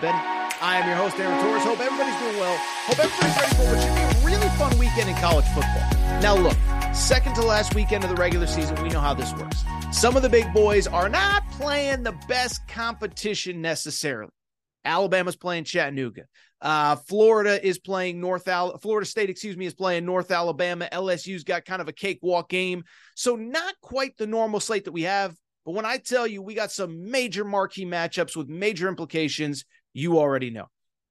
Ben, I am your host, Aaron Torres. Hope everybody's doing well. Hope everybody's ready for what should be a really fun weekend in college football. Now look, second to last weekend of the regular season, we know how this works. Some of the big boys are not playing the best competition necessarily. Alabama's playing Chattanooga. Florida is playing Florida State is playing North Alabama. LSU's got kind of a cakewalk game. So not quite the normal slate that we have. But when I tell you we got some major marquee matchups with major implications, you already know.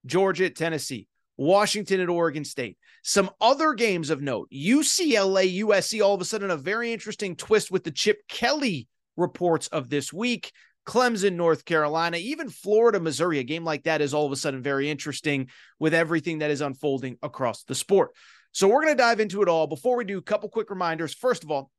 Georgia at Tennessee, Washington at Oregon State. Some other games of note, UCLA, USC, all of a sudden a very interesting twist with the Chip Kelly reports of this week. Clemson, North Carolina, even Florida, Missouri, a game like that is all of a sudden very interesting with everything that is unfolding across the sport. So we're going to dive into it all. Before we do, a couple quick reminders. First of all,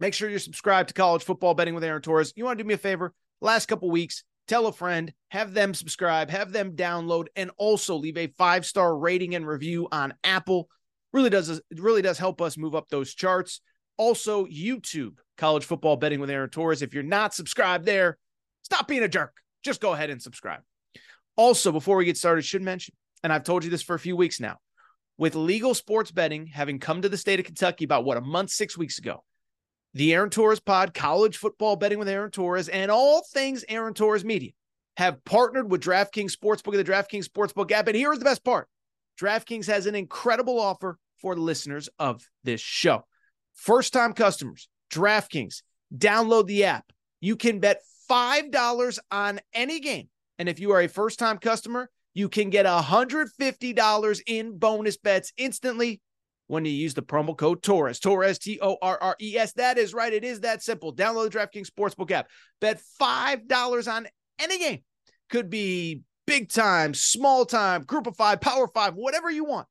make sure you're subscribed to College Football Betting with Aaron Torres. You want to do me a favor? Last couple weeks, tell a friend, have them subscribe, have them download, and also leave a 5-star rating and review on Apple. Really does help us move up those charts. Also, YouTube, College Football Betting with Aaron Torres. If you're not subscribed there, stop being a jerk. Just go ahead and subscribe. Also, before we get started, should mention, and I've told you this for a few weeks now, with legal sports betting having come to the state of Kentucky about, a month, 6 weeks ago, the Aaron Torres Pod, College Football Betting with Aaron Torres, and all things Aaron Torres Media have partnered with DraftKings Sportsbook and the DraftKings Sportsbook app. And here is the best part. DraftKings has an incredible offer for listeners of this show. First-time customers, DraftKings, download the app. You can bet $5 on any game. And if you are a first-time customer, you can get $150 in bonus bets instantly when you use the promo code Torres, Torres, T-O-R-R-E-S. That is right. It is that simple. Download the DraftKings Sportsbook app. Bet $5 on any game. Could be big time, small time, group of five, power five, whatever you want.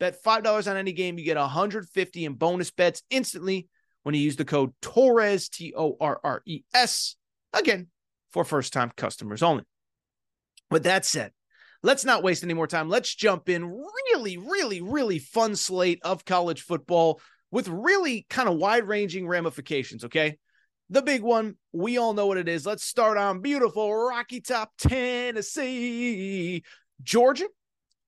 Bet $5 on any game. You get $150 in bonus bets instantly when you use the code Torres, T-O-R-R-E-S. Again, for first-time customers only. With that said, let's not waste any more time. Let's jump in. Really fun slate of college football with really kind of wide-ranging ramifications, okay? The big one, we all know what it is. Let's start on beautiful Rocky Top, Tennessee. Georgia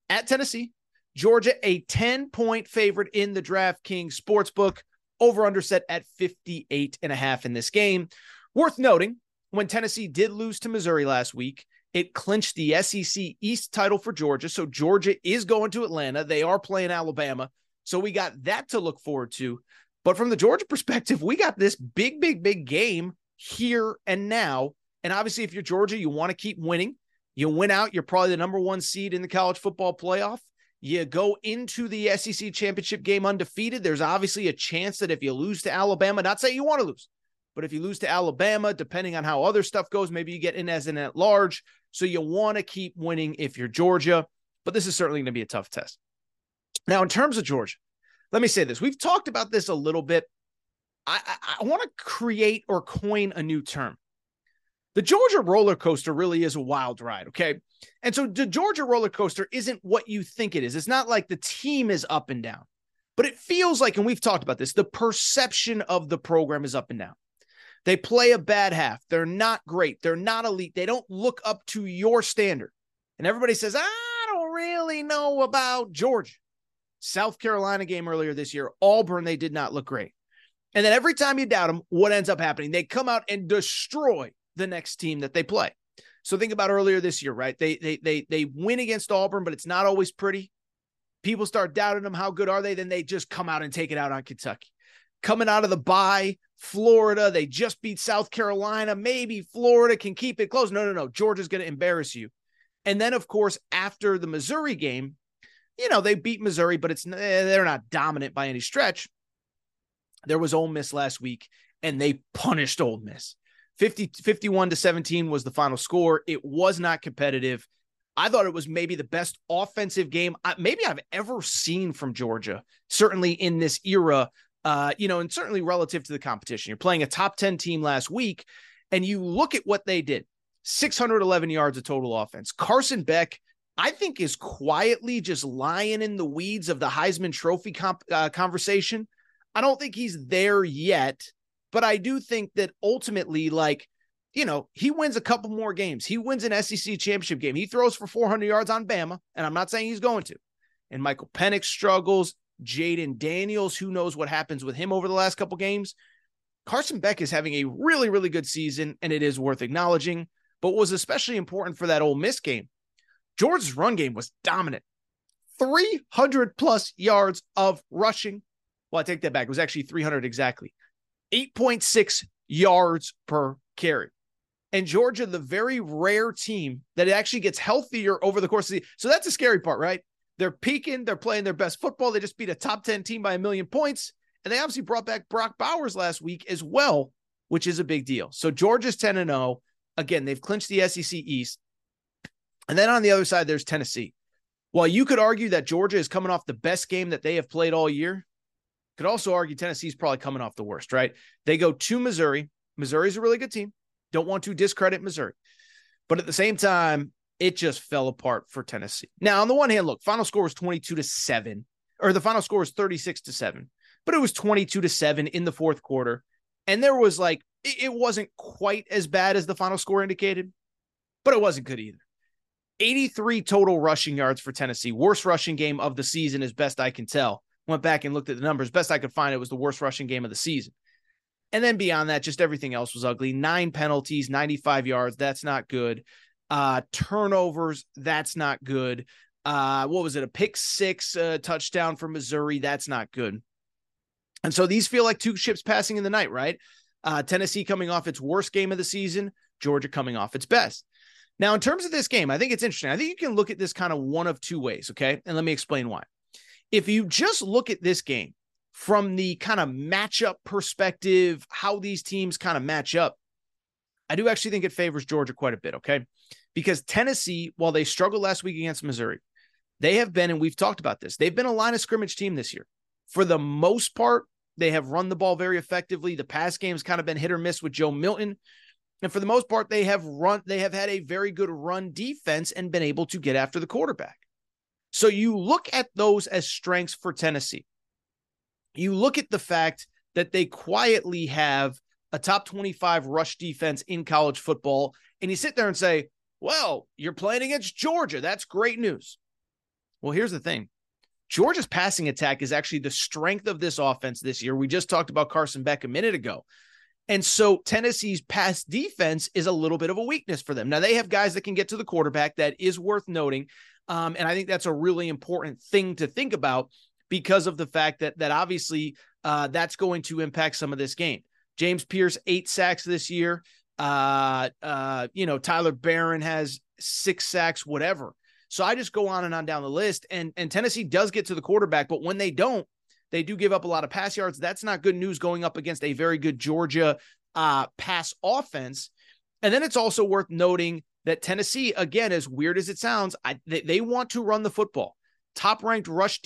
at Tennessee. Georgia, a 10-point favorite in the DraftKings Sportsbook. Over-under set at 58.5 in this game. Worth noting, when Tennessee did lose to Missouri last week, it clinched the SEC East title for Georgia. So Georgia is going to Atlanta. They are playing Alabama. So we got that to look forward to. But from the Georgia perspective, we got this big game here and now. And obviously, if you're Georgia, you want to keep winning. You win out, you're probably the #1 seed in the college football playoff. You go into the SEC championship game undefeated. There's obviously a chance that if you lose to Alabama, not saying you want to lose, but if you lose to Alabama, depending on how other stuff goes, maybe you get in as an at-large. So you want to keep winning if you're Georgia, but this is certainly going to be a tough test. Now, in terms of Georgia, let me say this. We've talked about this a little bit. I want to create or coin a new term. The Georgia roller coaster really is a wild ride, okay? And so the Georgia roller coaster isn't what you think it is. It's not like the team is up and down, but it feels like, and we've talked about this, the perception of the program is up and down. They play a bad half. They're not great. They're not elite. They don't look up to your standard. And everybody says, I don't really know about Georgia. South Carolina game earlier this year, Auburn, they did not look great. And then every time you doubt them, what ends up happening? They come out and destroy the next team that they play. So think about earlier this year, right? They win against Auburn, but it's not always pretty. People start doubting them. How good are they? Then they just come out and take it out on Kentucky. Coming out of the bye, Florida, they just beat South Carolina. Maybe Florida can keep it close. No. Georgia's going to embarrass you. And then, of course, after the Missouri game, they beat Missouri, but they're not dominant by any stretch. There was Ole Miss last week, and they punished Ole Miss. 51-17 was the final score. It was not competitive. I thought it was maybe the best offensive game maybe I've ever seen from Georgia, certainly in this era, and certainly relative to the competition. You're playing a top 10 team last week, and you look at what they did. 611 yards of total offense. Carson Beck, I think, is quietly just lying in the weeds of the Heisman Trophy conversation. I don't think he's there yet, but I do think that ultimately, he wins a couple more games. He wins an SEC championship game. He throws for 400 yards on Bama, and I'm not saying he's going to. And Michael Penix struggles. Jaden Daniels, who knows what happens with him over the last couple games. Carson Beck is having a really, really good season, and it is worth acknowledging. But what was especially important for that Ole Miss game, Georgia's run game was dominant. 300-plus yards of rushing. Well, I take that back. It was actually 300 exactly. 8.6 yards per carry. And Georgia, the very rare team that actually gets healthier over the course of the season. So that's the scary part, right? They're peaking. They're playing their best football. They just beat a top 10 team by 1,000,000 points. And they obviously brought back Brock Bowers last week as well, which is a big deal. So Georgia's 10-0. Again, they've clinched the SEC East. And then on the other side, there's Tennessee. While you could argue that Georgia is coming off the best game that they have played all year, could also argue Tennessee's probably coming off the worst, right? They go to Missouri. Missouri's a really good team. Don't want to discredit Missouri. But at the same time, it just fell apart for Tennessee. Now, on the one hand, look, final score was 22-7, or the final score was 36-7, but it was 22-7 in the fourth quarter. And there was it wasn't quite as bad as the final score indicated, but it wasn't good either. 83 total rushing yards for Tennessee. Worst rushing game of the season, as best I can tell. Went back and looked at the numbers. Best I could find, it was the worst rushing game of the season. And then beyond that, just everything else was ugly. 9 penalties, 95 yards. That's not good. Turnovers. That's not good. What was it? A pick six touchdown for Missouri. That's not good. And so these feel like two ships passing in the night, right? Tennessee coming off its worst game of the season. Georgia coming off its best. Now, in terms of this game, I think it's interesting. I think you can look at this kind of one of two ways. Okay. And let me explain why. If you just look at this game from the kind of matchup perspective, how these teams kind of match up, I do actually think it favors Georgia quite a bit, okay? Because Tennessee, while they struggled last week against Missouri, they have been, and we've talked about this, they've been a line of scrimmage team this year. For the most part, they have run the ball very effectively. The pass game's kind of been hit or miss with Joe Milton. And for the most part, they have had a very good run defense and been able to get after the quarterback. So you look at those as strengths for Tennessee. You look at the fact that they quietly have a top 25 rush defense in college football, and you sit there and say, well, you're playing against Georgia. That's great news. Well, here's the thing. Georgia's passing attack is actually the strength of this offense this year. We just talked about Carson Beck a minute ago. And so Tennessee's pass defense is a little bit of a weakness for them. Now, they have guys that can get to the quarterback. That is worth noting. And I think that's a really important thing to think about because of the fact that obviously that's going to impact some of this game. James Pierce, 8 sacks this year. Tyler Barron has 6 sacks, whatever. So I just go on and on down the list. And Tennessee does get to the quarterback, but when they don't, they do give up a lot of pass yards. That's not good news going up against a very good Georgia pass offense. And then it's also worth noting that Tennessee, again, as weird as it sounds, they want to run the football. Top-ranked rush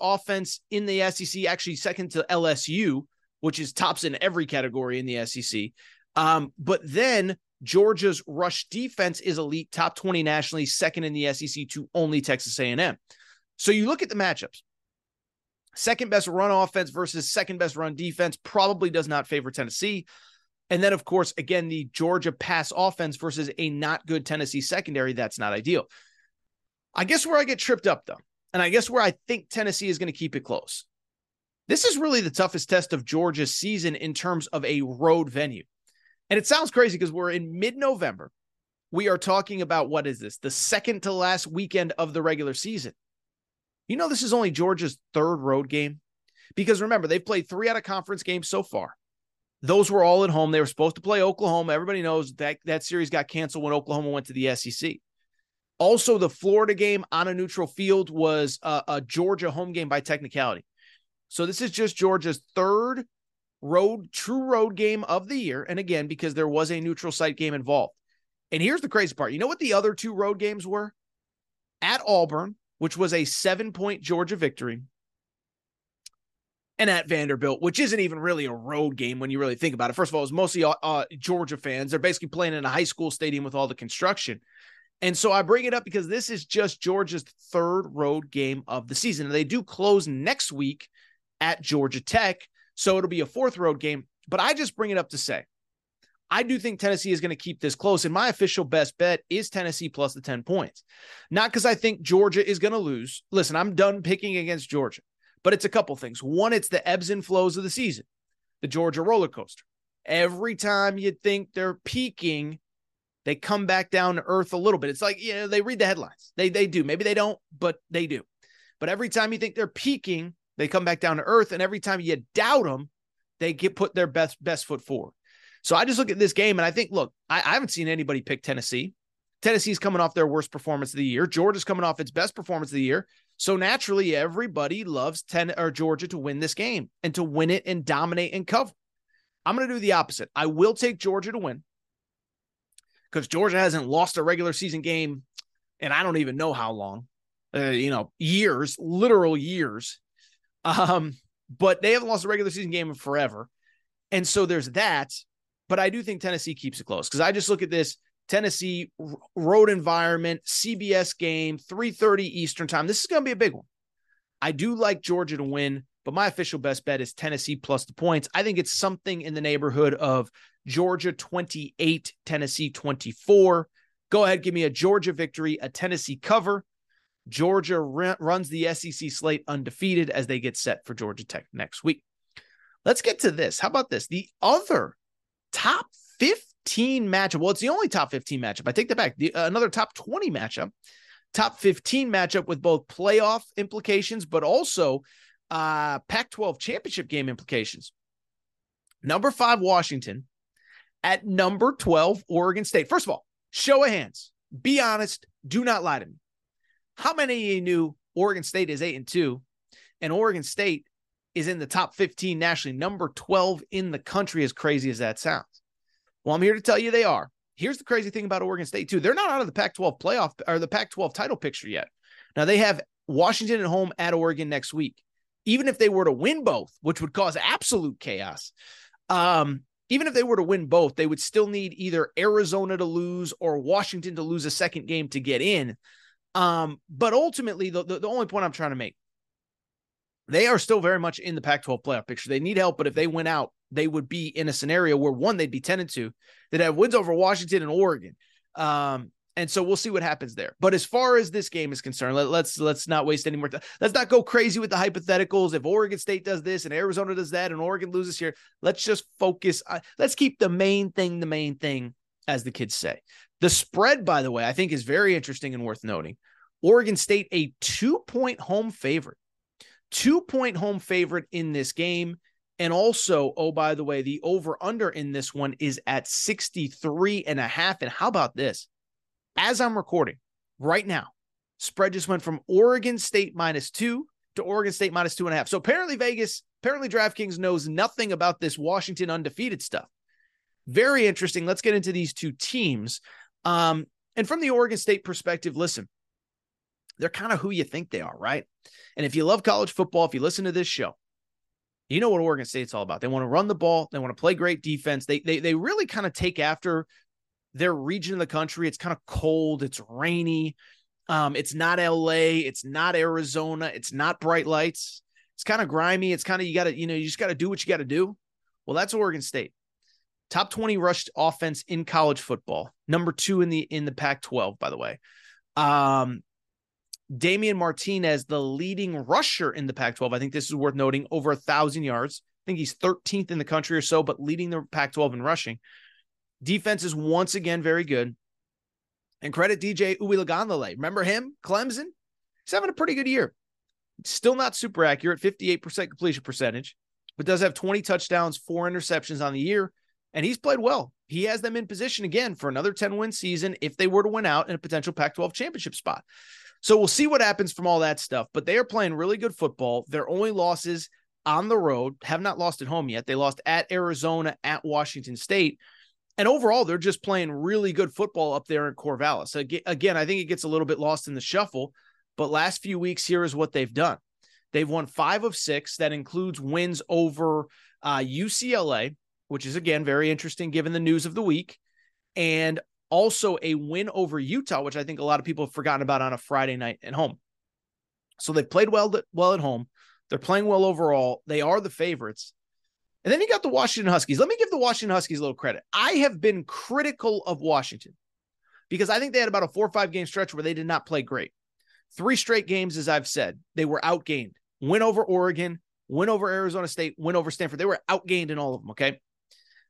offense in the SEC, actually second to LSU, which is tops in every category in the SEC. But then Georgia's rush defense is elite, top 20 nationally, second in the SEC to only Texas A&M. So you look at the matchups. Second-best run offense versus second-best run defense probably does not favor Tennessee. And then, of course, again, the Georgia pass offense versus a not good Tennessee secondary. That's not ideal. I guess where I get tripped up, though, and I guess where I think Tennessee is going to keep it close. This is really the toughest test of Georgia's season in terms of a road venue. And it sounds crazy because we're in mid-November. We are talking about, what is this, the second to last weekend of the regular season. You know, this is only Georgia's third road game, because remember, they've played 3 out of conference games so far. Those were all at home. They were supposed to play Oklahoma. Everybody knows that series got canceled when Oklahoma went to the SEC. Also, the Florida game on a neutral field was a Georgia home game by technicality. So this is just Georgia's third true road game of the year. And again, because there was a neutral site game involved. And here's the crazy part. You know what the other 2 road games were? At Auburn, which was a 7-point Georgia victory, and at Vanderbilt, which isn't even really a road game when you really think about it. First of all, it was mostly Georgia fans. They're basically playing in a high school stadium with all the construction. And so I bring it up because this is just Georgia's third road game of the season. And they do close next week at Georgia Tech, so it'll be a 4th road game. But I just bring it up to say, I do think Tennessee is going to keep this close, and my official best bet is Tennessee plus the 10 points. Not because I think Georgia is going to lose. Listen, I'm done picking against Georgia, but it's a couple things. One, it's the ebbs and flows of the season, the Georgia roller coaster. Every time you think they're peaking, they come back down to earth a little bit. It's like, you know, they read the headlines. They do. Maybe they don't, but they do. But every time you think they're peaking, they come back down to earth, and every time you doubt them, they get put their best foot forward. So I just look at this game, and I think, look, I haven't seen anybody pick Tennessee. Tennessee's coming off their worst performance of the year. Georgia's coming off its best performance of the year. So naturally, everybody loves Georgia to win this game and to win it and dominate and cover. I'm going to do the opposite. I will take Georgia to win because Georgia hasn't lost a regular season game, and I don't even know how long, years, literal years. But they haven't lost a regular season game in forever. And so there's that. But I do think Tennessee keeps it close because I just look at this Tennessee road environment, CBS game, 3:30 Eastern time. This is going to be a big one. I do like Georgia to win, but my official best bet is Tennessee plus the points. I think it's something in the neighborhood of Georgia 28, Tennessee 24. Go ahead, give me a Georgia victory, a Tennessee cover. Georgia runs the SEC slate undefeated as they get set for Georgia Tech next week. Let's get to this. How about this? The other top 15 matchup. Well, it's the only top 15 matchup. I take that back. Another top 20 matchup, top 15 matchup with both playoff implications, but also Pac-12 championship game implications. Number 5, Washington at number 12, Oregon State. First of all, show of hands, be honest. Do not lie to me. How many of you knew Oregon State is 8-2 and Oregon State is in the top 15 nationally, number 12 in the country, as crazy as that sounds? Well, I'm here to tell you they are. Here's the crazy thing about Oregon State, too. They're not out of the Pac-12 playoff or the Pac-12 title picture yet. Now, they have Washington at home at Oregon next week. Even if they were to win both, which would cause absolute chaos, even if they were to win both, they would still need either Arizona to lose or Washington to lose a second game to get in. But ultimately, the only point I'm trying to make, they are still very much in the Pac-12 playoff picture. They need help, but if they went out, they would be in a scenario where, one, they'd be 10-2. They'd have wins over Washington and Oregon. And so we'll see what happens there. But as far as this game is concerned, let's not waste any more time. Let's not go crazy with the hypotheticals. If Oregon State does this and Arizona does that and Oregon loses here, let's just focus. Let's keep the main thing, as the kids say. The spread, by the way, I think is very interesting and worth noting. Oregon State, a 2-point home favorite. 2-point home favorite in this game. And also, oh, by the way, the over-under in this one is at 63.5. And how about this? As I'm recording right now, spread just went from Oregon State -2 to Oregon State -2.5. So apparently DraftKings knows nothing about this Washington undefeated stuff. Very interesting. Let's get into these two teams. And from the Oregon State perspective, listen, they're kind of who you think they are, right? And if you love college football, if you listen to this show, you know what Oregon State's all about. They want to run the ball. They want to play great defense. They really kind of take after their region of the country. It's kind of cold. It's rainy. It's not LA. It's not Arizona. It's not bright lights. It's kind of grimy. It's kind of, you just got to do what you got to do. Well, that's Oregon State. Top 20 rushed offense in college football. Number 2 in the Pac-12, by the way. Damian Martinez, the leading rusher in the Pac-12. I think this is worth noting, over 1,000 yards. I think he's 13th in the country or so, but leading the Pac-12 in rushing. Defense is once again very good. And credit DJ Uiagalelei. Remember him? Clemson? He's having a pretty good year. Still not super accurate, 58% completion percentage, but does have 20 touchdowns, 4 interceptions on the year, and he's played well. He has them in position again for another 10-win season if they were to win out in a potential Pac-12 championship spot. So we'll see what happens from all that stuff, but they are playing really good football. Their only losses on the road, have not lost at home yet. They lost at Arizona, at Washington State. And overall, they're just playing really good football up there in Corvallis. So again, I think it gets a little bit lost in the shuffle, but last few weeks here is what they've done. They've won 5 of 6. That includes wins over UCLA, which is, again, very interesting given the news of the week, and also a win over Utah, which I think a lot of people have forgotten about on a Friday night at home. So they've played well at home. They're playing well overall. They are the favorites. And then you got the Washington Huskies. Let me give the Washington Huskies a little credit. I have been critical of Washington because I think they had about a 4 or 5 game stretch where they did not play great. 3 straight games, as I've said, they were outgained. Win over Oregon, win over Arizona State, win over Stanford. They were outgained in all of them, okay?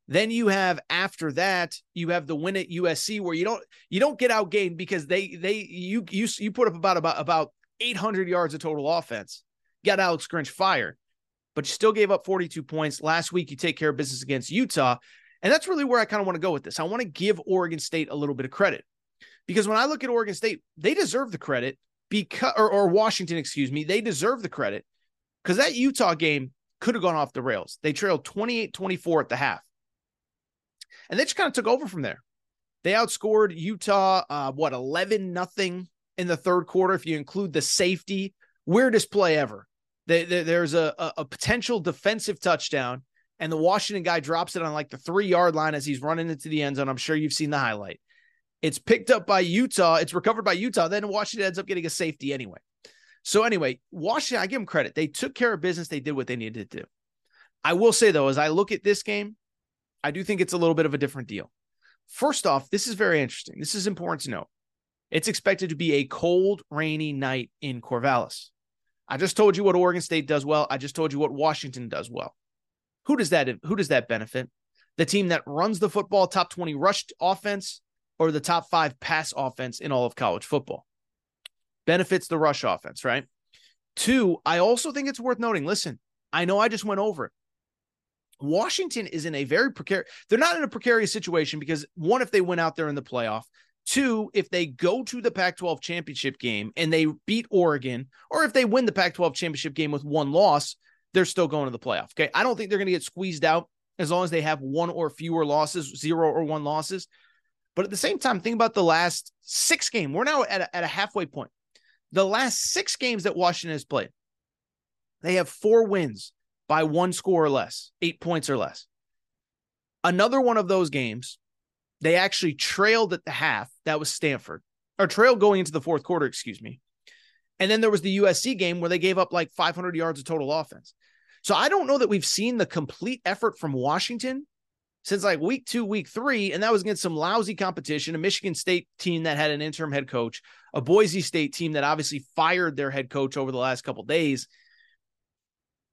Then you have, after that, you have the win at USC where you don't get outgained because you put up about 800 yards of total offense. Got Alex Grinch fired, but you still gave up 42 points. Last week, you take care of business against Utah, and that's really where I kind of want to go with this. I want to give Oregon State a little bit of credit because when I look at Oregon State, they deserve the credit because or Washington, excuse me, they deserve the credit because that Utah game could have gone off the rails. They trailed 28-24 at the half, and they just kind of took over from there. They outscored Utah, 11-0 in the third quarter if you include the safety. Weirdest play ever. There's a potential defensive touchdown, and the Washington guy drops it on like the 3-yard line as he's running into the end zone. I'm sure you've seen the highlight. It's picked up by Utah. It's recovered by Utah. Then Washington ends up getting a safety anyway. So anyway, Washington, I give them credit. They took care of business. They did what they needed to do. I will say, though, as I look at this game, I do think it's a little bit of a different deal. First off, this is very interesting. This is important to note. It's expected to be a cold, rainy night in Corvallis. I just told you what Oregon State does well. I just told you what Washington does well. Who does that benefit? The team that runs the football, top 20 rushed offense, or the top 5 pass offense in all of college football? Benefits the rush offense, right? 2, I also think it's worth noting. Listen, I know I just went over it. Washington is in a very precarious – they're not in a precarious situation because, 1, if they went out there in the playoff – 2, if they go to the Pac-12 championship game and they beat Oregon, or if they win the Pac-12 championship game with 1 loss, they're still going to the playoff. Okay. I don't think they're going to get squeezed out as long as they have 1 or fewer losses, 0 or 1 losses. But at the same time, think about the last 6 games. We're now at a halfway point. The last 6 games that Washington has played, they have 4 wins by 1 score or less, 8 points or less. Another one of those games, they actually trailed at the half. That was Stanford, or trailed going into the fourth quarter, excuse me. And then there was the USC game where they gave up like 500 yards of total offense. So I don't know that we've seen the complete effort from Washington since like week 2, week 3. And that was against some lousy competition, a Michigan State team that had an interim head coach, a Boise State team that obviously fired their head coach over the last couple of days.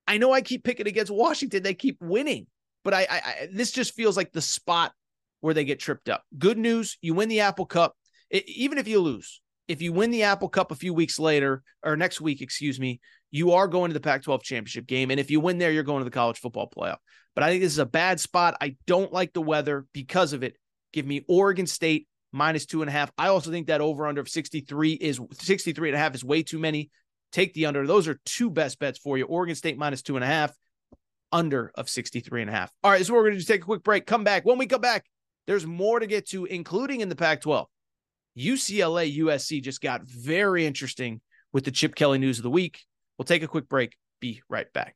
I know I keep picking against Washington. They keep winning, but I this just feels like the spot where they get tripped up. Good news, you win the Apple Cup. Even if you lose, if you win the Apple Cup a few weeks later, or next week, excuse me, you are going to the Pac-12 championship game. And if you win there, you're going to the college football playoff. But I think this is a bad spot. I don't like the weather because of it. Give me Oregon State -2.5. I also think that over-under of 63.5 is way too many. Take the under. Those are 2 best bets for you. Oregon State -2.5, under of 63.5. All right, so we're going to just take a quick break. Come back. When we come back, there's more to get to, including in the Pac-12. UCLA, USC just got very interesting with the Chip Kelly news of the week. We'll take a quick break. Be right back.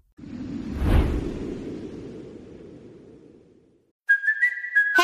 Hey,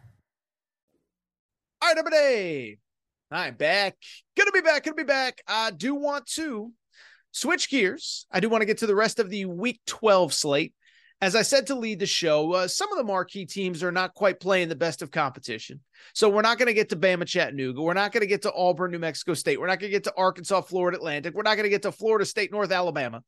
All right, everybody, I'm back. Gonna be back. I do want to switch gears. I do want to get to the rest of the Week 12 slate. As I said to lead the show, some of the marquee teams are not quite playing the best of competition. So we're not going to get to Bama, Chattanooga. We're not going to get to Auburn, New Mexico State. We're not going to get to Arkansas, Florida Atlantic. We're not going to get to Florida State, North Alabama.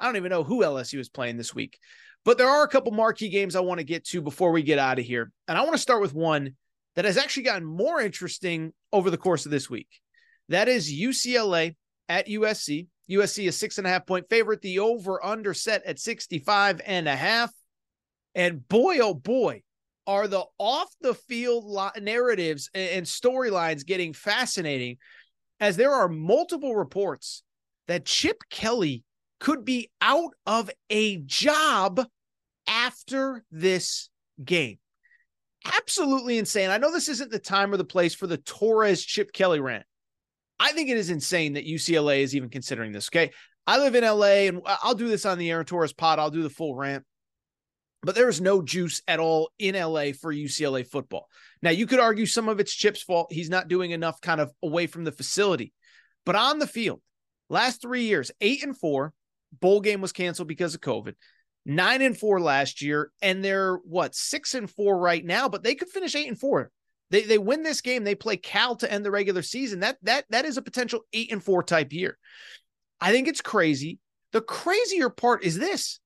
I don't even know who LSU is playing this week. But there are a couple marquee games I want to get to before we get out of here. And I want to start with one that has actually gotten more interesting over the course of this week. That is UCLA at USC. USC is 6.5 point favorite. The over under set at 65.5. And boy, oh boy, are the off the field narratives and storylines getting fascinating, as there are multiple reports that Chip Kelly could be out of a job after this game. Absolutely insane. I know this isn't the time or the place for the Torres Chip Kelly rant. I think it is insane that UCLA is even considering this. Okay. I live in LA, and I'll do this on the Aaron Torres pod. I'll do the full rant, but there is no juice at all in LA for UCLA football. Now, you could argue some of it's Chip's fault. He's not doing enough kind of away from the facility, but on the field, last 3 years, 8-4, bowl game was canceled because of COVID. 9-4 last year, and they're 6-4 right now, but they could finish 8-4. They win this game. They play Cal to end the regular season. That is a potential 8-4 type year. I think it's crazy. The crazier part is this: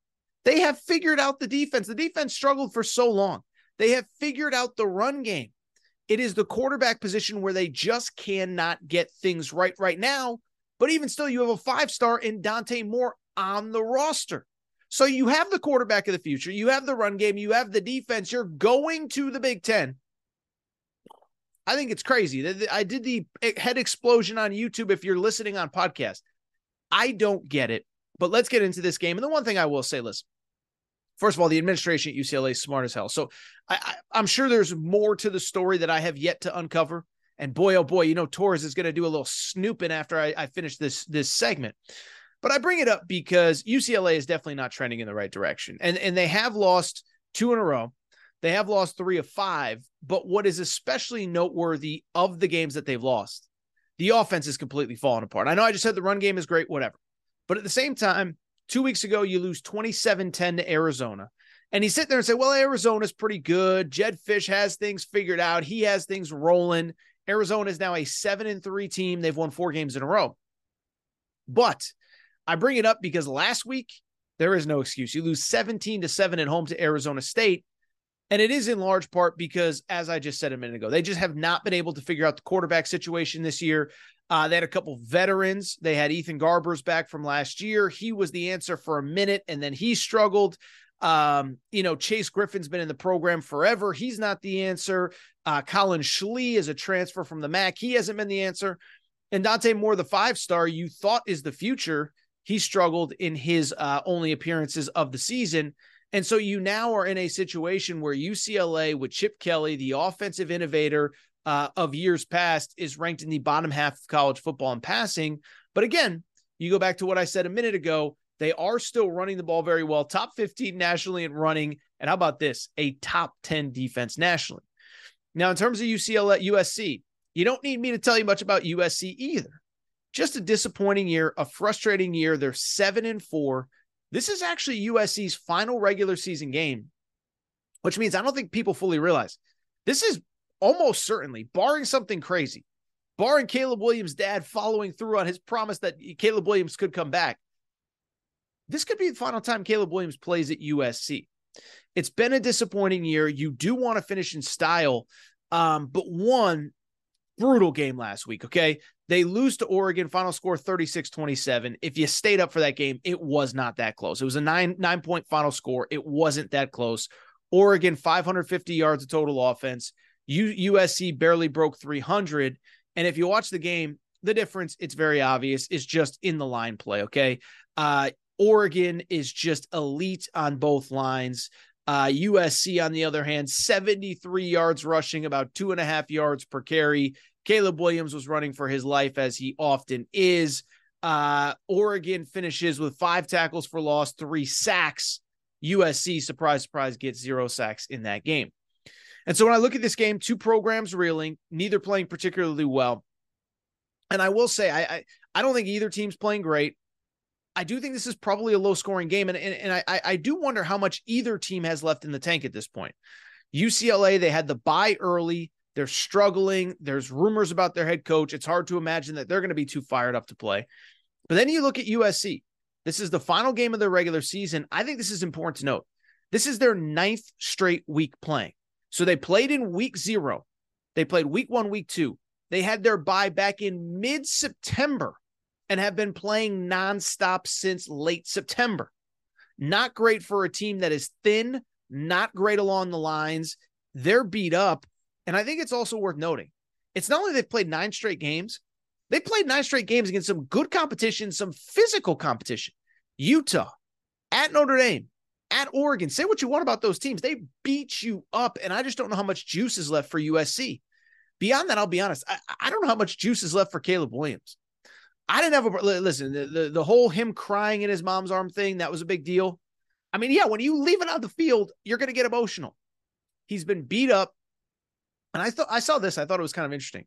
they have figured out the defense. The defense struggled for so long. They have figured out the run game. It is the quarterback position where they just cannot get things right now. But even still, you have a 5-star in Dante Moore on the roster. So you have the quarterback of the future, you have the run game, you have the defense, you're going to the Big Ten. I think it's crazy. I did the head explosion on YouTube if you're listening on podcast. I don't get it, but let's get into this game. And the one thing I will say, listen, first of all, the administration at UCLA is smart as hell. So I'm sure there's more to the story that I have yet to uncover. And boy, oh boy, you know, Torres is going to do a little snooping after I finish this segment. But I bring it up because UCLA is definitely not trending in the right direction. And they have lost 2 in a row. They have lost 3 of 5, but what is especially noteworthy of the games that they've lost, the offense is completely falling apart. I know I just said the run game is great, whatever. But at the same time, 2 weeks ago, you lose 27-10 to Arizona. And he sit there and say, well, Arizona's pretty good. Jed Fish has things figured out. He has things rolling. Arizona is now a 7-3 team. They've won 4 games in a row. But I bring it up because last week, there is no excuse. You lose 17-7 at home to Arizona State. And it is in large part because, as I just said a minute ago, they just have not been able to figure out the quarterback situation this year. They had a couple veterans. They had Ethan Garbers back from last year. He was the answer for a minute, and then he struggled. Chase Griffin's been in the program forever. He's not the answer. Colin Schlee is a transfer from the MAC. He hasn't been the answer. And Dante Moore, the 5-star you thought is the future, he struggled in his only appearances of the season. And so you now are in a situation where UCLA with Chip Kelly, the offensive innovator of years past, is ranked in the bottom half of college football in passing. But again, you go back to what I said a minute ago. They are still running the ball very well, top 15 nationally in running. And how about this? A top 10 defense nationally. Now, in terms of USC, you don't need me to tell you much about USC either. Just a disappointing year, a frustrating year. They're 7-4. This is actually USC's final regular season game, which means I don't think people fully realize this is almost certainly, barring something crazy, barring Caleb Williams' dad following through on his promise that Caleb Williams could come back. This could be the final time Caleb Williams plays at USC. It's been a disappointing year. You do want to finish in style, but one brutal game last week, okay? They lose to Oregon, final score 36-27. If you stayed up for that game, it was not that close. It was a nine-point final score. It wasn't that close. Oregon, 550 yards of total offense. USC barely broke 300. And if you watch the game, the difference, it's very obvious, is just in the line play, okay? Oregon is just elite on both lines. USC, on the other hand, 73 yards rushing, about 2.5 yards per carry. Caleb Williams was running for his life, as he often is. Oregon finishes with 5 tackles for loss, 3 sacks. USC, surprise, surprise, gets 0 sacks in that game. And so when I look at this game, two programs reeling, neither playing particularly well. And I will say, I don't think either team's playing great. I do think this is probably a low-scoring game, and I do wonder how much either team has left in the tank at this point. UCLA, they had the bye early. They're struggling. There's rumors about their head coach. It's hard to imagine that they're going to be too fired up to play. But then you look at USC. This is the final game of the regular season. I think this is important to note. This is their 9th straight week playing. So they played in week 0. They played week 1, week 2. They had their bye back in mid-September and have been playing nonstop since late September. Not great for a team that is thin, not great along the lines. They're beat up. And I think it's also worth noting, it's not only they've played 9 straight games, they played 9 straight games against some good competition, some physical competition. Utah, at Notre Dame, at Oregon. Say what you want about those teams. They beat you up, and I just don't know how much juice is left for USC. Beyond that, I'll be honest, I don't know how much juice is left for Caleb Williams. I didn't have a, listen, the whole him crying in his mom's arm thing, that was a big deal. I mean, yeah, when you leave it on the field, you're going to get emotional. He's been beat up. And I saw this. I thought it was kind of interesting.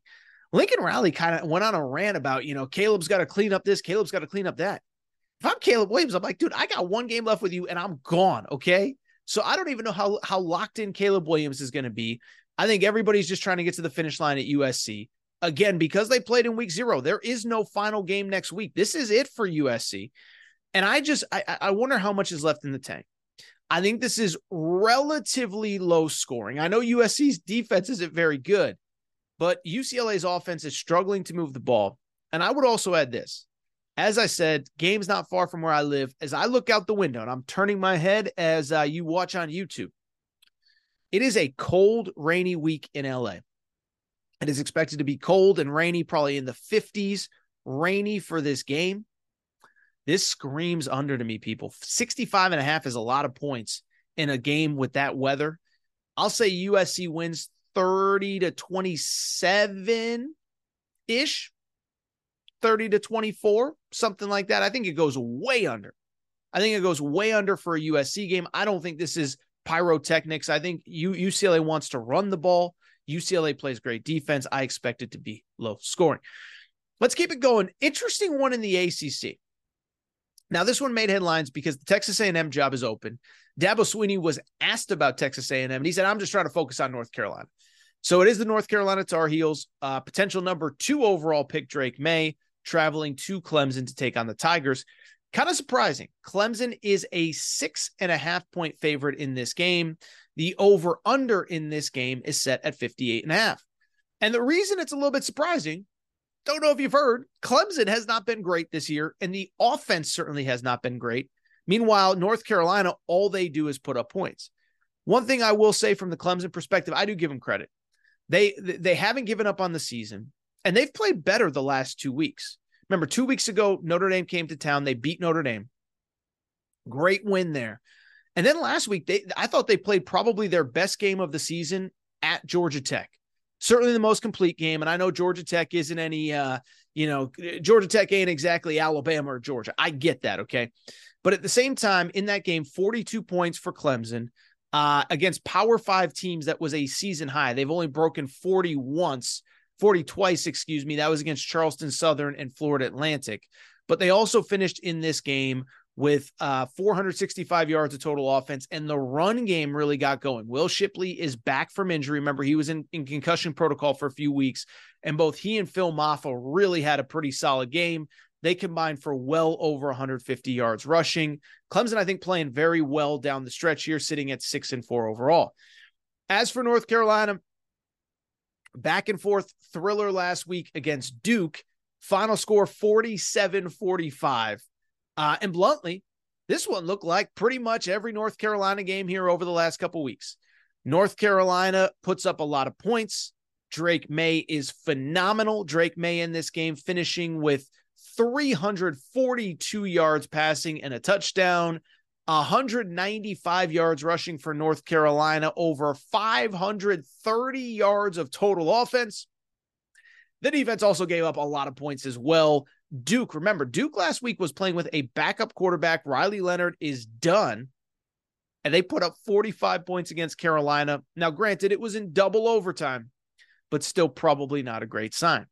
Lincoln Riley kind of went on a rant about, Caleb's got to clean up this, Caleb's got to clean up that. If I'm Caleb Williams, I'm like, dude, I got 1 game left with you and I'm gone. Okay. So I don't even know how locked in Caleb Williams is going to be. I think everybody's just trying to get to the finish line at USC. Again, because they played in week 0, there is no final game next week. This is it for USC. And I wonder how much is left in the tank. I think this is relatively low scoring. I know USC's defense isn't very good, but UCLA's offense is struggling to move the ball. And I would also add this. As I said, game's not far from where I live. As I look out the window, and I'm turning my head as you watch on YouTube, it is a cold, rainy week in LA. It is expected to be cold and rainy, probably in the 50s, rainy for this game. This screams under to me, people. 65.5 is a lot of points in a game with that weather. I'll say USC wins 30-27-ish, 30-24, something like that. I think it goes way under. I think it goes way under for a USC game. I don't think this is pyrotechnics. I think UCLA wants to run the ball. UCLA plays great defense. I expect it to be low scoring. Let's keep it going. Interesting one in the ACC. Now, this one made headlines because the Texas A&M job is open. Dabo Swinney was asked about Texas A&M, and he said, I'm just trying to focus on North Carolina. So it is the North Carolina Tar Heels, potential number 2 overall pick Drake May, traveling to Clemson to take on the Tigers. Kind of surprising. Clemson is a 6.5-point favorite in this game. The over-under in this game is set at 58.5. And the reason it's a little bit surprising, don't know if you've heard, Clemson has not been great this year, and the offense certainly has not been great. Meanwhile, North Carolina, all they do is put up points. One thing I will say from the Clemson perspective, I do give them credit. They haven't given up on the season, and they've played better the last 2 weeks. Remember, 2 weeks ago, Notre Dame came to town. They beat Notre Dame. Great win there. And then last week, I thought they played probably their best game of the season at Georgia Tech. Certainly the most complete game. And I know Georgia Tech isn't any, Georgia Tech ain't exactly Alabama or Georgia. I get that, okay? But at the same time, in that game, 42 points for Clemson against Power 5 teams. That was a season high. They've only broken 40 twice. That was against Charleston Southern and Florida Atlantic. But they also finished in this game with 465 yards of total offense, and the run game really got going. Will Shipley is back from injury. Remember, he was in concussion protocol for a few weeks, and both he and Phil Maffa really had a pretty solid game. They combined for well over 150 yards rushing. Clemson, I think, playing very well down the stretch here, sitting at 6-4 overall. As for North Carolina, back and forth thriller last week against Duke. Final score 47-45. And bluntly, this one looked like pretty much every North Carolina game here over the last couple weeks. North Carolina puts up a lot of points. Drake May is phenomenal. Drake May in this game finishing with 342 yards passing and a touchdown. 195 yards rushing for North Carolina, over 530 yards of total offense. The defense also gave up a lot of points as well. Duke, remember, Duke last week was playing with a backup quarterback. Riley Leonard is done, and they put up 45 points against Carolina. Now, granted, it was in double overtime, but still probably not a great sign.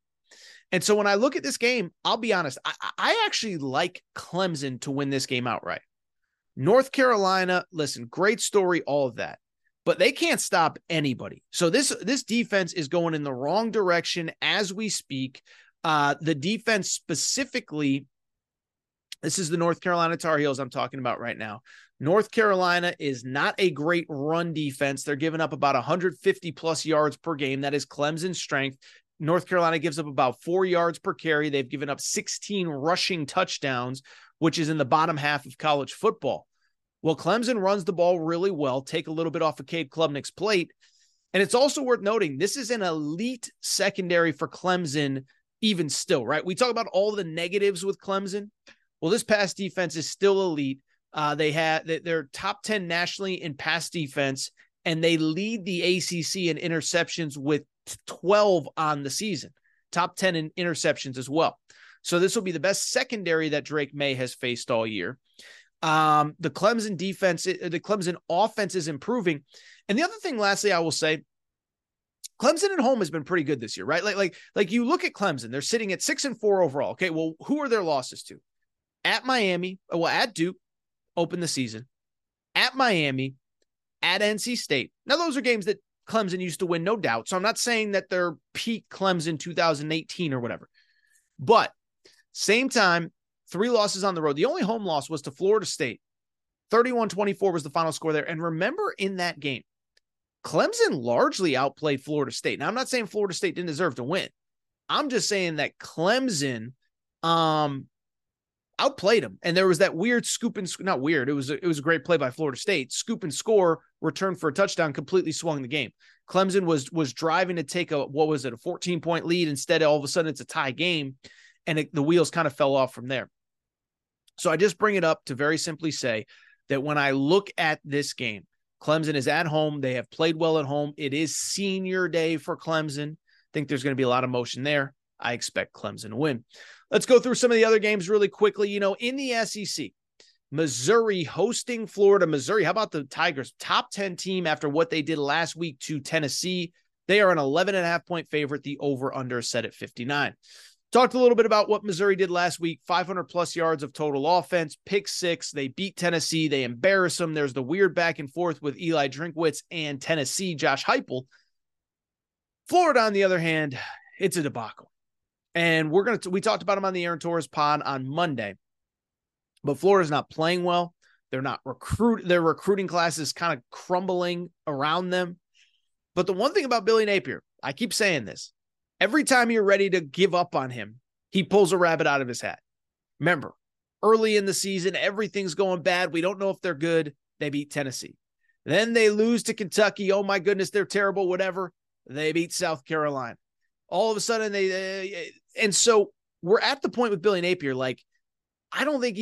And so when I look at this game, I'll be honest, I actually like Clemson to win this game outright. North Carolina, listen, great story, all of that, but they can't stop anybody. So this defense is going in the wrong direction as we speak. The defense specifically, this is the North Carolina Tar Heels I'm talking about right now. North Carolina is not a great run defense. They're giving up about 150 plus yards per game. That is Clemson's strength. North Carolina gives up about 4 yards per carry. They've given up 16 rushing touchdowns, which is in the bottom half of college football. Well, Clemson runs the ball really well, take a little bit off of Cade Klubnik's plate. And it's also worth noting, this is an elite secondary for Clemson even still, right? We talk about all the negatives with Clemson. Well, this pass defense is still elite. They're top 10 nationally in pass defense, and they lead the ACC in interceptions with 12 on the season, top 10 in interceptions as well. So this will be the best secondary that Drake May has faced all year. The Clemson offense is improving. And the other thing, lastly, I will say, Clemson at home has been pretty good this year, right? Like you look at Clemson, they're sitting at 6-4 overall. Okay, well, who are their losses to? At Duke, open the season. At Miami, at NC State. Now, those are games that Clemson used to win, no doubt. So I'm not saying that they're peak Clemson 2018 or whatever. But same time, 3 losses on the road. The only home loss was to Florida State. 31-24 was the final score there. And remember, in that game, Clemson largely outplayed Florida State. Now, I'm not saying Florida State didn't deserve to win. I'm just saying that Clemson outplayed them. And there was that weird scoop and not weird. It was a great play by Florida State. Scoop and score, return for a touchdown, completely swung the game. Clemson was driving to take a 14-point lead. Instead, all of a sudden, it's a tie game. And the wheels kind of fell off from there. So I just bring it up to very simply say that when I look at this game, Clemson is at home. They have played well at home. It is senior day for Clemson. I think there's going to be a lot of motion there. I expect Clemson to win. Let's go through some of the other games really quickly. In the SEC, Missouri hosting Florida. Missouri, how about the Tigers? Top 10 team after what they did last week to Tennessee. They are an 11.5-point favorite. The over-under is set at 59. Talked a little bit about what Missouri did last week. 500-plus yards of total offense, pick six. They beat Tennessee. They embarrass them. There's the weird back and forth with Eli Drinkwitz and Tennessee, Josh Heupel. Florida, on the other hand, it's a debacle. And we talked about them on the Aaron Torres pod on Monday. But Florida's not playing well. They're not recruiting. Their recruiting class is kind of crumbling around them. But the one thing about Billy Napier, I keep saying this, every time you're ready to give up on him, he pulls a rabbit out of his hat. Remember, early in the season, everything's going bad. We don't know if they're good. They beat Tennessee. Then they lose to Kentucky. Oh, my goodness, they're terrible, whatever. They beat South Carolina. All of a sudden, and so we're at the point with Billy Napier, like, I don't think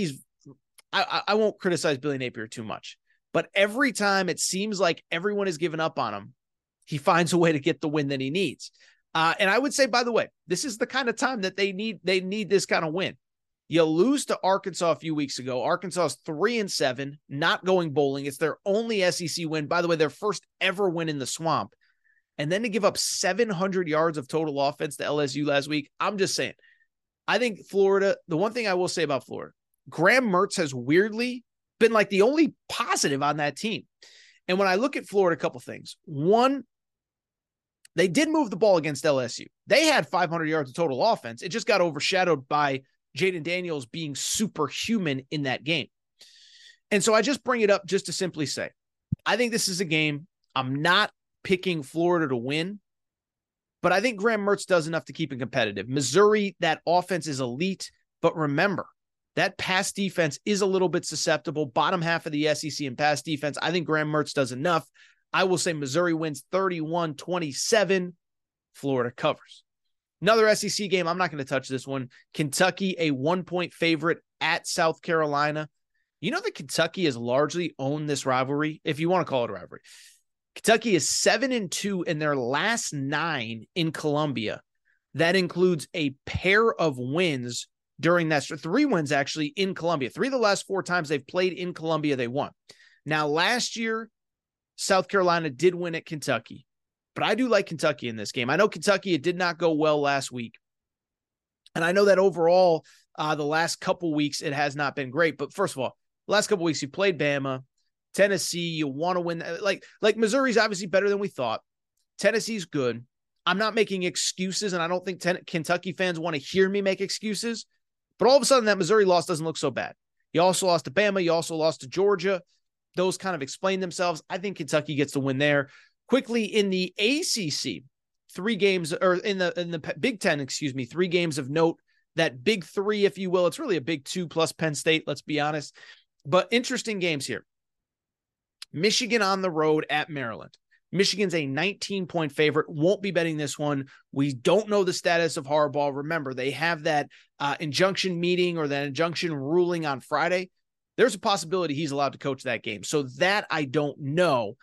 I won't criticize Billy Napier too much, but every time it seems like everyone has given up on him, he finds a way to get the win that he needs. And I would say, by the way, this is the kind of time that they need this kind of win. You lose to Arkansas a few weeks ago. Arkansas is 3-7, not going bowling. It's their only SEC win. By the way, their first ever win in the swamp. And then to give up 700 yards of total offense to LSU last week. I'm just saying, I think Florida, the one thing I will say about Florida, Graham Mertz has weirdly been like the only positive on that team. And when I look at Florida, a couple things. One, they did move the ball against LSU. They had 500 yards of total offense. It just got overshadowed by Jaden Daniels being superhuman in that game. And so I just bring it up just to simply say, I think this is a game. I'm not picking Florida to win, but I think Graham Mertz does enough to keep it competitive. Missouri, that offense is elite, but remember, that pass defense is a little bit susceptible. Bottom half of the SEC in pass defense. I think Graham Mertz does enough. I will say Missouri wins 31-27. Florida covers. Another SEC game. I'm not going to touch this one. Kentucky, a 1-point favorite at South Carolina. You know that Kentucky has largely owned this rivalry, if you want to call it a rivalry. Kentucky is 7-2 in their last 9 in Columbia. That includes a pair of wins during that, 3 wins actually in Columbia. 3 of the last 4 times they've played in Columbia, they won. Now, last year, South Carolina did win at Kentucky, but I do like Kentucky in this game. I know Kentucky, it did not go well last week. And I know that overall, the last couple weeks, it has not been great. But first of all, the last couple weeks, you played Bama, Tennessee, you want to win. Like Missouri's obviously better than we thought. Tennessee's good. I'm not making excuses, and I don't think Kentucky fans want to hear me make excuses. But all of a sudden, that Missouri loss doesn't look so bad. You also lost to Bama. You also lost to Georgia. Those kind of explain themselves. I think Kentucky gets the win there. Quickly, in the ACC, 3 games, or in the Big Ten, excuse me, 3 games of note. That big 3, if you will. It's really a big 2 plus Penn State, let's be honest. But interesting games here. Michigan on the road at Maryland. Michigan's a 19-point favorite. Won't be betting this one. We don't know the status of Harbaugh. Remember, they have that injunction meeting or that injunction ruling on Friday. There's a possibility he's allowed to coach that game. So that I don't know.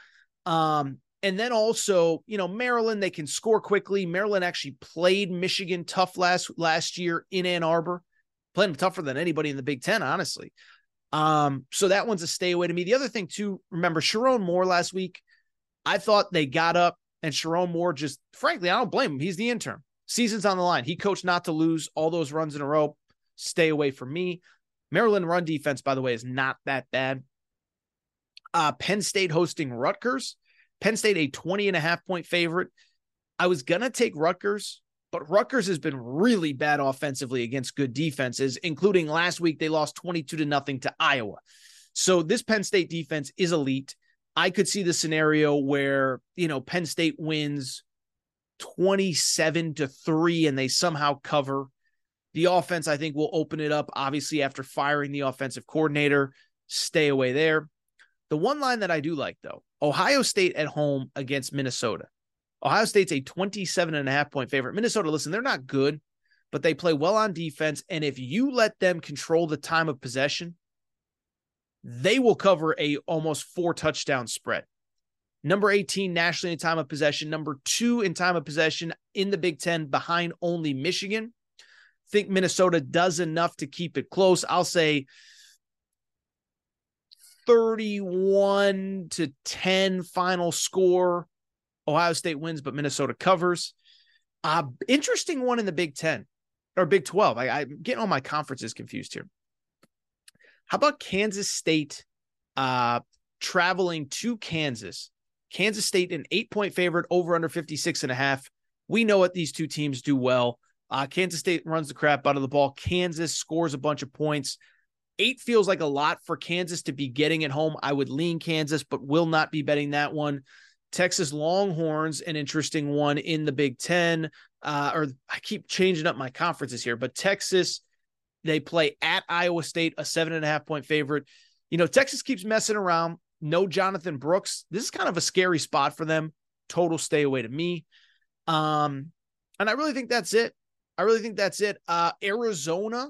And then also, you know, Maryland, they can score quickly. Maryland actually played Michigan tough last year in Ann Arbor. Played them tougher than anybody in the Big Ten, honestly. So that one's a stay away to me. The other thing, too, remember Sharon Moore last week. I thought they got up, and Sharon Moore just, frankly, I don't blame him. He's the intern. Season's on the line. He coached not to lose all those runs in a row. Stay away from me. Maryland run defense, by the way, is not that bad. Penn State hosting Rutgers. Penn State, a 20.5-point favorite. I was going to take Rutgers, but Rutgers has been really bad offensively against good defenses, including last week they lost 22-0 to Iowa. So this Penn State defense is elite. I could see the scenario where, you know, Penn State wins 27-3 and they somehow cover. The offense, I think, will open it up, obviously, after firing the offensive coordinator. Stay away there. The one line that I do like, though, Ohio State at home against Minnesota. Ohio State's a 27.5-point favorite. Minnesota, listen, they're not good, but they play well on defense. And if you let them control the time of possession, they will cover a almost 4-touchdown spread. Number 18 nationally in time of possession. Number 2 in time of possession in the Big Ten, behind only Michigan. Think Minnesota does enough to keep it close. I'll say 31-10 final score. Ohio State wins, but Minnesota covers. Interesting one in the Big 10 or Big 12. I'm getting all my conferences confused here. How about Kansas State traveling to Kansas? Kansas State, an 8-point favorite, over under 56.5. We know what these two teams do well. Kansas State runs the crap out of the ball. Kansas scores a bunch of points. 8 feels like a lot for Kansas to be getting at home. I would lean Kansas, but will not be betting that one. Texas Longhorns, an interesting one in the Big Ten. Or I keep changing up my conferences here, but Texas, they play at Iowa State, a 7.5-point favorite. You know, Texas keeps messing around. No Jonathan Brooks. This is kind of a scary spot for them. Total stay away to me. And I really think that's it. Arizona,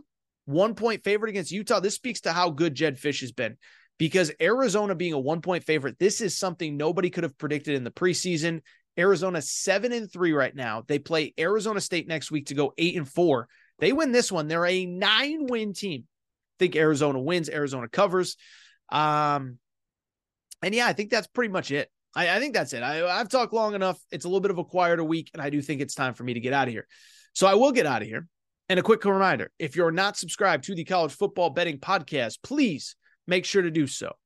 1-point favorite against Utah. This speaks to how good Jed Fish has been, because Arizona being a 1-point favorite, this is something nobody could have predicted in the preseason. Arizona 7-3 right now. They play Arizona State next week to go 8-4. They win this one, they're a 9-win team. I think Arizona wins. Arizona covers. And yeah, I think that's pretty much it. I think that's it. I've talked long enough. It's a little bit of a quieter week, and I do think it's time for me to get out of here. So I will get out of here. And a quick reminder, if you're not subscribed to the College Football Betting Podcast, please make sure to do so.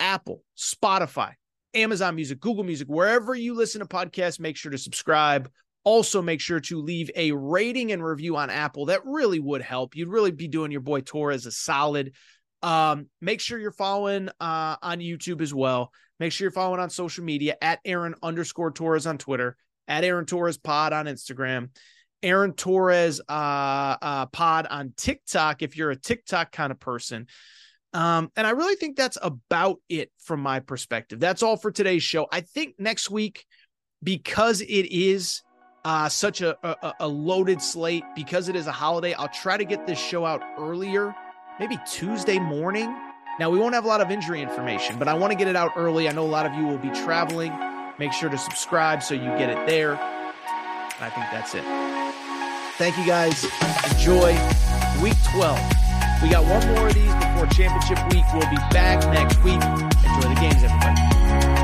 Apple, Spotify, Amazon Music, Google Music, wherever you listen to podcasts, make sure to subscribe. Also, make sure to leave a rating and review on Apple. That really would help. You'd really be doing your boy Torres a solid. Make sure you're following on YouTube as well. Make sure you're following on social media at Aaron_Torres on Twitter, at Aaron Torres Pod on Instagram, Aaron Torres Pod on TikTok if you're a TikTok kind of person. And I really think that's about it from my perspective. That's all for today's show. I think next week, because it is such a loaded slate, because it is a holiday, I'll try to get this show out earlier, maybe Tuesday morning. Now, we won't have a lot of injury information, but I want to get it out early. I know a lot of you will be traveling. Make sure to subscribe so you get it there. And I think that's it. Thank you, guys. Enjoy Week 12. We got one more of these before Championship Week. We'll be back next week. Enjoy the games, everybody.